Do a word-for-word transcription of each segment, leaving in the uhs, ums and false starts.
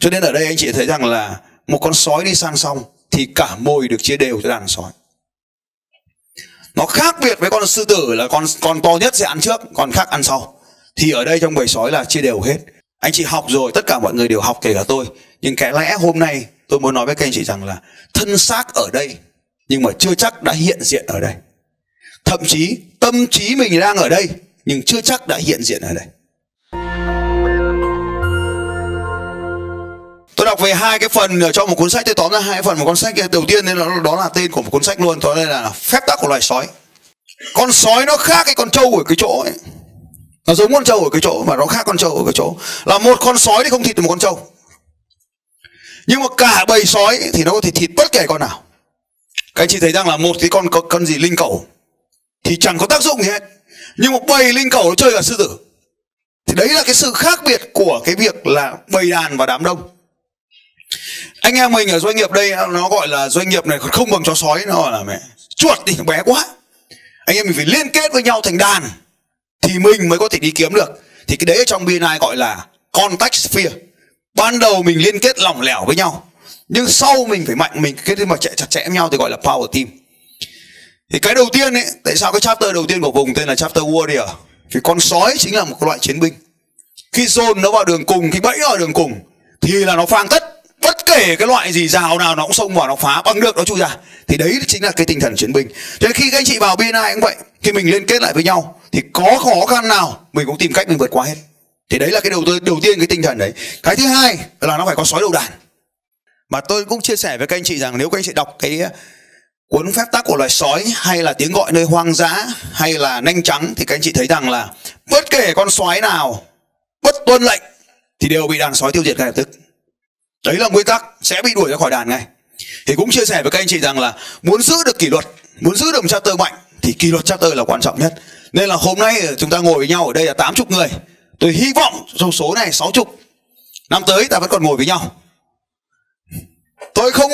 Cho nên ở đây anh chị thấy rằng là một con sói đi sang sông thì cả mồi được chia đều cho đàn sói. Nó khác biệt với con sư tử là con con to nhất sẽ ăn trước, con khác ăn sau. Thì ở đây trong bầy sói là chia đều hết. Anh chị học rồi, tất cả mọi người đều học, kể cả tôi. Nhưng cái lẽ hôm nay tôi muốn nói với các anh chị rằng là thân xác ở đây nhưng mà chưa chắc đã hiện diện ở đây. Thậm chí tâm trí mình đang ở đây nhưng chưa chắc đã hiện diện ở đây. Tôi đọc về hai cái phần ở trong một cuốn sách, tôi tóm ra hai phần một cuốn sách. Đầu tiên nên là đó là tên của một cuốn sách luôn, đó là phép tắc của loài sói. Con sói nó khác cái con trâu ở cái chỗ ấy. Nó giống con trâu ở cái chỗ mà nó khác con trâu ở cái chỗ. Là một con sói thì không thịt được một con trâu. Nhưng mà cả bầy sói thì nó có thể thịt bất kể con nào. Các anh chị thấy rằng là một cái con con gì linh cẩu thì chẳng có tác dụng gì hết. Nhưng một bầy linh cẩu nó chơi cả sư tử. Thì đấy là cái sự khác biệt của cái việc là bầy đàn và đám đông. Anh em mình ở doanh nghiệp đây nó gọi là doanh nghiệp này không bằng chó sói, nó gọi là mẹ chuột thì bé quá. Anh em mình phải liên kết với nhau thành đàn thì mình mới có thể đi kiếm được. Thì cái đấy ở trong bê en i gọi là contact sphere. Ban đầu mình liên kết lỏng lẻo với nhau, nhưng sau mình phải mạnh, mình kết mà chặt chẽ với nhau thì gọi là power team. Thì cái đầu tiên ấy, tại sao cái chapter đầu tiên của vùng tên là chapter warrior? Vì con sói chính là một loại chiến binh. Khi dồn nó vào đường cùng, khi bẫy nó vào đường cùng thì là nó phang tất. Bất kể cái loại gì, rào nào nó cũng xông vào, nó phá bằng được, nó chui ra. Thì đấy chính là cái tinh thần chiến binh. Cho nên khi các anh chị vào bê en i cũng vậy, khi mình liên kết lại với nhau thì có khó khăn nào mình cũng tìm cách mình vượt qua hết. Thì đấy là cái đầu, đầu tiên cái tinh thần đấy. Cái thứ hai là nó phải có sói đầu đàn. Mà tôi cũng chia sẻ với các anh chị rằng nếu các anh chị đọc cái cuốn phép tắc của loài sói hay là tiếng gọi nơi hoang dã hay là nanh trắng thì các anh chị thấy rằng là bất kể con sói nào bất tuân lệnh thì đều bị đàn sói tiêu diệt ngay lập tức. Đấy là nguyên tắc, sẽ bị đuổi ra khỏi đàn ngay. Thì cũng chia sẻ với các anh chị rằng là muốn giữ được kỷ luật, muốn giữ được một chapter mạnh thì kỷ luật chapter là quan trọng nhất. Nên là hôm nay chúng ta ngồi với nhau ở đây là tám mươi người. Tôi hy vọng trong số này sáu mươi năm tới ta vẫn còn ngồi với nhau. Tôi không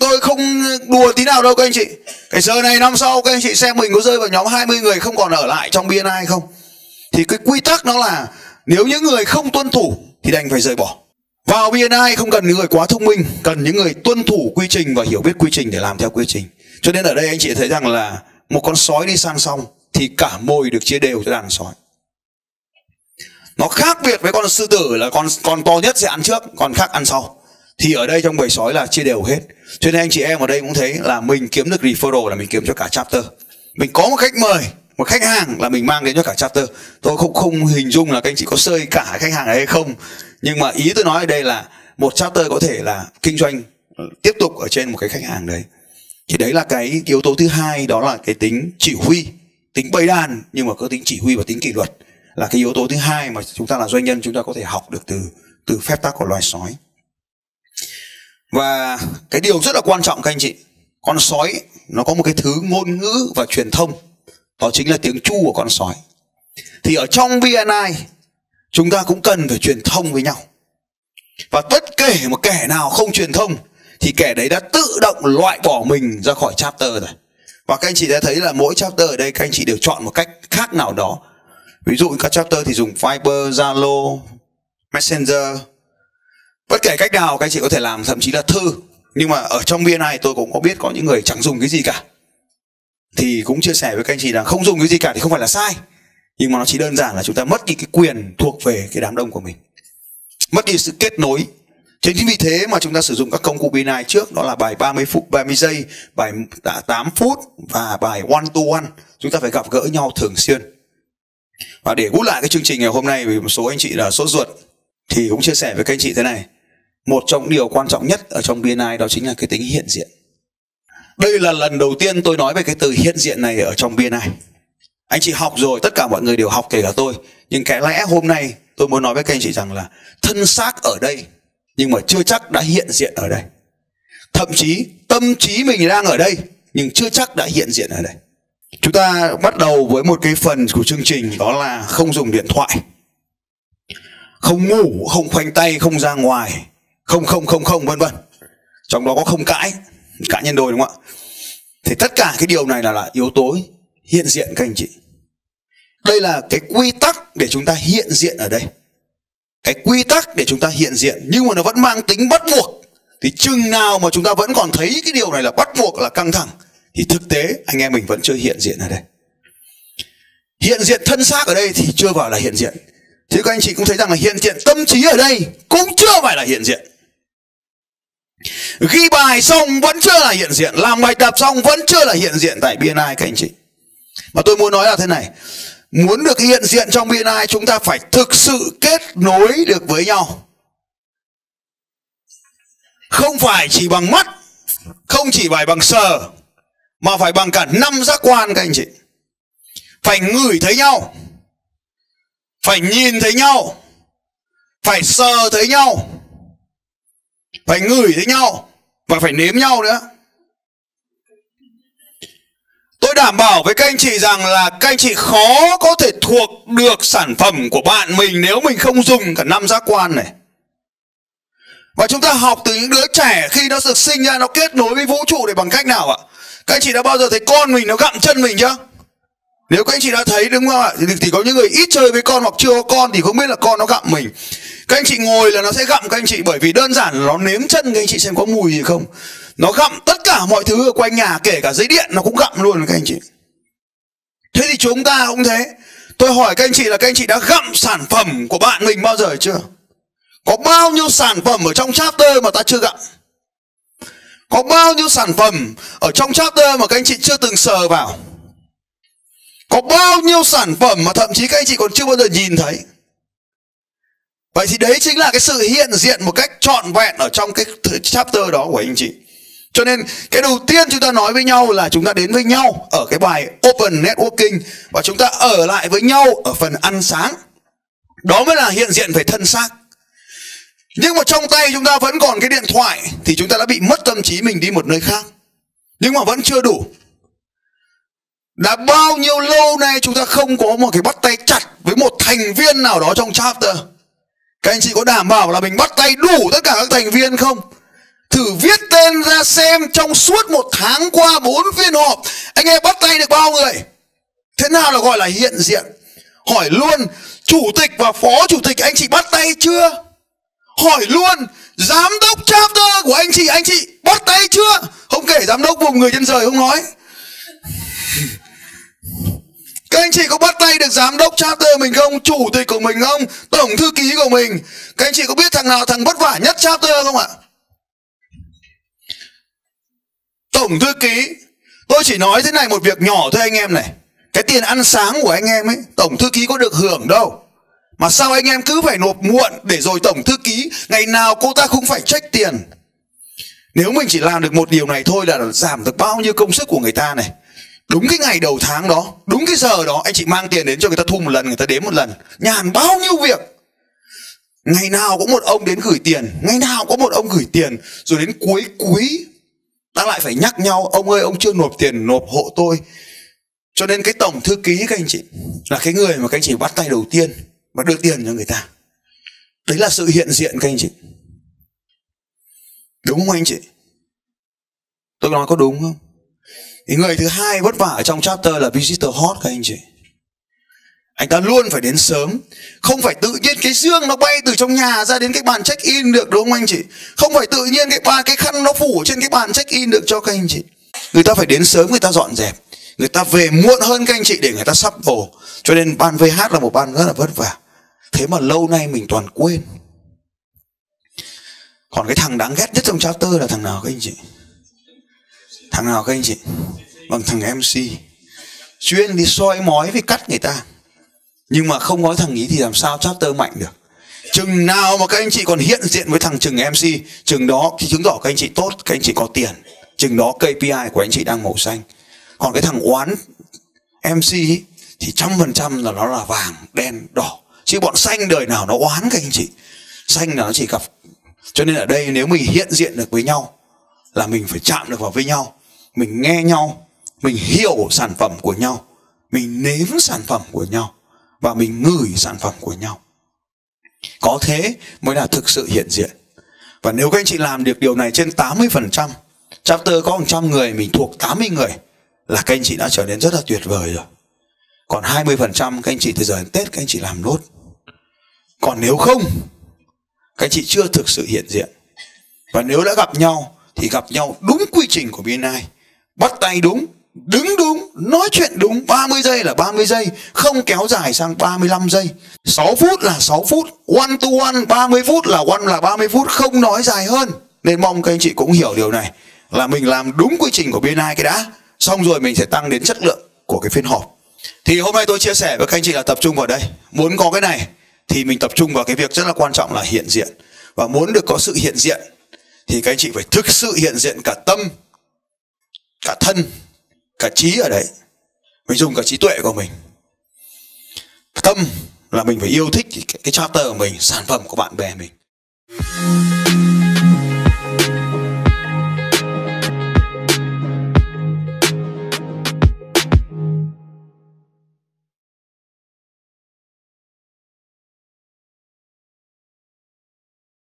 tôi không đùa tí nào đâu các anh chị. Cái giờ này năm sau các anh chị xem mình có rơi vào nhóm hai mươi người không còn ở lại trong bê en i không. Thì cái quy tắc nó là nếu những người không tuân thủ thì đành phải rời bỏ. Vào bê en i không cần những người quá thông minh, cần những người tuân thủ quy trình và hiểu biết quy trình để làm theo quy trình. Cho nên ở đây anh chị thấy rằng là một con sói đi sang sông thì cả mồi được chia đều cho đàn sói. Nó khác biệt với con sư tử là con con to nhất sẽ ăn trước, con khác ăn sau. Thì ở đây trong bầy sói là chia đều hết. Cho nên anh chị em ở đây cũng thấy là mình kiếm được referral là mình kiếm cho cả chapter. Mình có một khách mời, một khách hàng là mình mang đến cho cả chapter. Tôi không không hình dung là các anh chị có sơi cả khách hàng này hay không. Nhưng mà ý tôi nói ở đây là một chapter có thể là kinh doanh tiếp tục ở trên một cái khách hàng đấy. Thì đấy là cái yếu tố thứ hai, đó là cái tính chỉ huy, tính bầy đàn nhưng mà có tính chỉ huy và tính kỷ luật. Là cái yếu tố thứ hai mà chúng ta là doanh nhân chúng ta có thể học được từ từ phép tắc của loài sói. Và cái điều rất là quan trọng các anh chị, con sói nó có một cái thứ ngôn ngữ và truyền thông, đó chính là tiếng chu của con sói. Thì ở trong bê en i chúng ta cũng cần phải truyền thông với nhau. Và bất kể một kẻ nào không truyền thông thì kẻ đấy đã tự động loại bỏ mình ra khỏi chapter rồi. Và các anh chị đã thấy là mỗi chapter ở đây các anh chị đều chọn một cách khác nào đó. Ví dụ các chapter thì dùng Viber, Zalo, Messenger. Bất kể cách nào các anh chị có thể làm, thậm chí là thư. Nhưng mà ở trong bê en i tôi cũng có biết có những người chẳng dùng cái gì cả. Thì cũng chia sẻ với các anh chị là không dùng cái gì cả thì không phải là sai. Nhưng mà nó chỉ đơn giản là chúng ta mất đi cái quyền thuộc về cái đám đông của mình, mất đi sự kết nối. Chính vì thế mà chúng ta sử dụng các công cụ bê en i trước, đó là bài ba mươi phút, ba mươi giây, bài tám phút và bài one to one. Chúng ta phải gặp gỡ nhau thường xuyên. Và để gút lại cái chương trình ngày hôm nay, vì một số anh chị là sốt ruột, thì cũng chia sẻ với các anh chị thế này. Một trong điều quan trọng nhất ở trong bê en i đó chính là cái tính hiện diện. Đây là lần đầu tiên tôi nói về cái từ hiện diện này ở trong bê en i. Anh chị học rồi, tất cả mọi người đều học, kể cả tôi. Nhưng cái lẽ hôm nay tôi muốn nói với các anh chị rằng là thân xác ở đây nhưng mà chưa chắc đã hiện diện ở đây. Thậm chí tâm trí mình đang ở đây nhưng chưa chắc đã hiện diện ở đây. Chúng ta bắt đầu với một cái phần của chương trình, đó là không dùng điện thoại, không ngủ, không khoanh tay, không ra ngoài, không không không không vân vân. Trong đó có không cãi, cãi nhân đôi đúng không ạ? Thì tất cả cái điều này là, là yếu tố hiện diện các anh chị. Đây là cái quy tắc để chúng ta hiện diện ở đây. cái quy tắc để chúng ta hiện diện, nhưng mà nó vẫn mang tính bắt buộc. Thì chừng nào mà chúng ta vẫn còn thấy cái điều này là bắt buộc, là căng thẳng, thì thực tế anh em mình vẫn chưa hiện diện ở đây. Hiện diện thân xác ở đây thì chưa vào là hiện diện. Thế các anh chị cũng thấy rằng là hiện diện tâm trí ở đây cũng chưa phải là hiện diện. Ghi bài xong vẫn chưa là hiện diện, làm bài tập xong vẫn chưa là hiện diện tại bê en i các anh chị. Mà tôi muốn nói là thế này, muốn được hiện diện trong bê en i chúng ta phải thực sự kết nối được với nhau. Không phải chỉ bằng mắt, không chỉ phải bằng sờ, mà phải bằng cả năm giác quan các anh chị. Phải ngửi thấy nhau, phải nhìn thấy nhau, phải sờ thấy nhau, phải ngửi thấy nhau và phải nếm nhau nữa. Tôi đảm bảo với các anh chị rằng là các anh chị khó có thể thuộc được sản phẩm của bạn mình nếu mình không dùng cả năm giác quan này. Và chúng ta học từ những đứa trẻ khi nó được sinh ra, nó kết nối với vũ trụ để bằng cách nào ạ? Các anh chị đã bao giờ thấy con mình nó gặm chân mình chưa? Nếu các anh chị đã thấy đúng không ạ? Thì có những người ít chơi với con hoặc chưa có con thì không biết là con nó gặm mình. Các anh chị ngồi là nó sẽ gặm các anh chị, bởi vì đơn giản là nó nếm chân các anh chị xem có mùi gì không. Nó gặm tất cả mọi thứ ở quanh nhà, kể cả dây điện nó cũng gặm luôn các anh chị. Thế thì chúng ta cũng thế. Tôi hỏi các anh chị là các anh chị đã gặm sản phẩm của bạn mình bao giờ chưa? Có bao nhiêu sản phẩm ở trong chapter mà ta chưa gặm? Có bao nhiêu sản phẩm ở trong chapter mà các anh chị chưa từng sờ vào? Có bao nhiêu sản phẩm mà thậm chí các anh chị còn chưa bao giờ nhìn thấy? Vậy thì đấy chính là cái sự hiện diện một cách trọn vẹn ở trong cái chapter đó của anh chị. Cho nên cái đầu tiên chúng ta nói với nhau là chúng ta đến với nhau ở cái bài Open Networking, và chúng ta ở lại với nhau ở phần ăn sáng. Đó mới là hiện diện về thân xác. Nhưng mà trong tay chúng ta vẫn còn cái điện thoại thì chúng ta đã bị mất tâm trí mình đi một nơi khác. Nhưng mà vẫn chưa đủ. Đã bao nhiêu lâu nay chúng ta không có một cái bắt tay chặt với một thành viên nào đó trong chapter. Các anh chị có đảm bảo là mình bắt tay đủ tất cả các thành viên không? Thử viết tên ra xem, trong suốt một tháng qua bốn phiên họp anh em bắt tay được bao người? Thế nào là gọi là hiện diện? Hỏi luôn chủ tịch và phó chủ tịch anh chị bắt tay chưa? Hỏi luôn giám đốc chapter của anh chị, anh chị bắt tay chưa? Không kể giám đốc vùng người trên trời không nói. Các anh chị có bắt tay được giám đốc chapter mình không? Chủ tịch của mình không? Tổng thư ký của mình? Các anh chị có biết thằng nào thằng vất vả nhất chapter không ạ? Tổng thư ký. Tôi chỉ nói thế này một việc nhỏ thôi anh em này. Cái tiền ăn sáng của anh em ấy, tổng thư ký có được hưởng đâu. Mà sao anh em cứ phải nộp muộn để rồi tổng thư ký ngày nào cô ta cũng phải check tiền. Nếu mình chỉ làm được một điều này thôi là giảm được bao nhiêu công sức của người ta này. Đúng cái ngày đầu tháng đó, đúng cái giờ đó, anh chị mang tiền đến cho người ta thu một lần, người ta đếm một lần. Nhàn bao nhiêu việc. Ngày nào có một ông đến gửi tiền, ngày nào có một ông gửi tiền. Rồi đến cuối quý ta lại phải nhắc nhau, ông ơi ông chưa nộp tiền, nộp hộ tôi. Cho nên cái tổng thư ký các anh chị là cái người mà các anh chị bắt tay đầu tiên và đưa tiền cho người ta. Đấy là sự hiện diện các anh chị. Đúng không anh chị? Tôi nói có đúng không? Thì người thứ hai vất vả ở trong chapter là visitor hot các anh chị. Anh ta luôn phải đến sớm. Không phải tự nhiên cái dương nó bay từ trong nhà ra đến cái bàn check in được, đúng không anh chị? Không phải tự nhiên cái ba cái khăn nó phủ trên cái bàn check in được cho các anh chị. Người ta phải đến sớm, người ta dọn dẹp, người ta về muộn hơn các anh chị để người ta sắp đồ. Cho nên ban vê hát là một ban rất là vất vả. Thế mà lâu nay mình toàn quên. Còn cái thằng đáng ghét nhất trong chapter là thằng nào các anh chị? Thằng nào các anh chị? Bằng thằng em xê. Chuyên đi soi mói với cắt người ta. Nhưng mà không có thằng ý thì làm sao chapter mạnh được. Chừng nào mà các anh chị còn hiện diện với thằng chừng em xê, chừng đó thì chứng tỏ các anh chị tốt, các anh chị có tiền. Chừng đó ca pê i của anh chị đang màu xanh. Còn cái thằng oán em xê ấy, thì trăm phần trăm là nó là vàng, đen, đỏ. Chứ bọn xanh đời nào nó oán các anh chị. Xanh là nó chỉ gặp. Cho nên ở đây nếu mình hiện diện được với nhau là mình phải chạm được vào với nhau. Mình nghe nhau, mình hiểu sản phẩm của nhau, mình nếm sản phẩm của nhau và mình ngửi sản phẩm của nhau. Có thế mới là thực sự hiện diện. Và nếu các anh chị làm được điều này trên tám mươi phần trăm, chapter có một trăm người, mình thuộc tám mươi người là các anh chị đã trở nên rất là tuyệt vời rồi. Còn hai mươi phần trăm các anh chị từ giờ đến Tết các anh chị làm nốt. Còn nếu không, các chị chưa thực sự hiện diện. Và nếu đã gặp nhau thì gặp nhau đúng quy trình của bê en i, bắt tay đúng, đứng đúng, nói chuyện đúng. Ba mươi giây là ba mươi giây, không kéo dài sang ba mươi lăm giây. Sáu phút là sáu phút, one to one. Ba mươi phút là one là ba mươi phút, không nói dài hơn. Nên mong các anh chị cũng hiểu điều này, là mình làm đúng quy trình của bê en i cái đã, xong rồi mình sẽ tăng đến chất lượng của cái phiên họp. Thì hôm nay tôi chia sẻ với các anh chị là tập trung vào đây. Muốn có cái này thì mình tập trung vào cái việc rất là quan trọng là hiện diện. Và muốn được có sự hiện diện thì các anh chị phải thực sự hiện diện cả tâm, cả thân, cả trí ở đấy. Mình dùng cả trí tuệ của mình. Tâm là mình phải yêu thích cái, cái charter của mình, sản phẩm của bạn bè mình.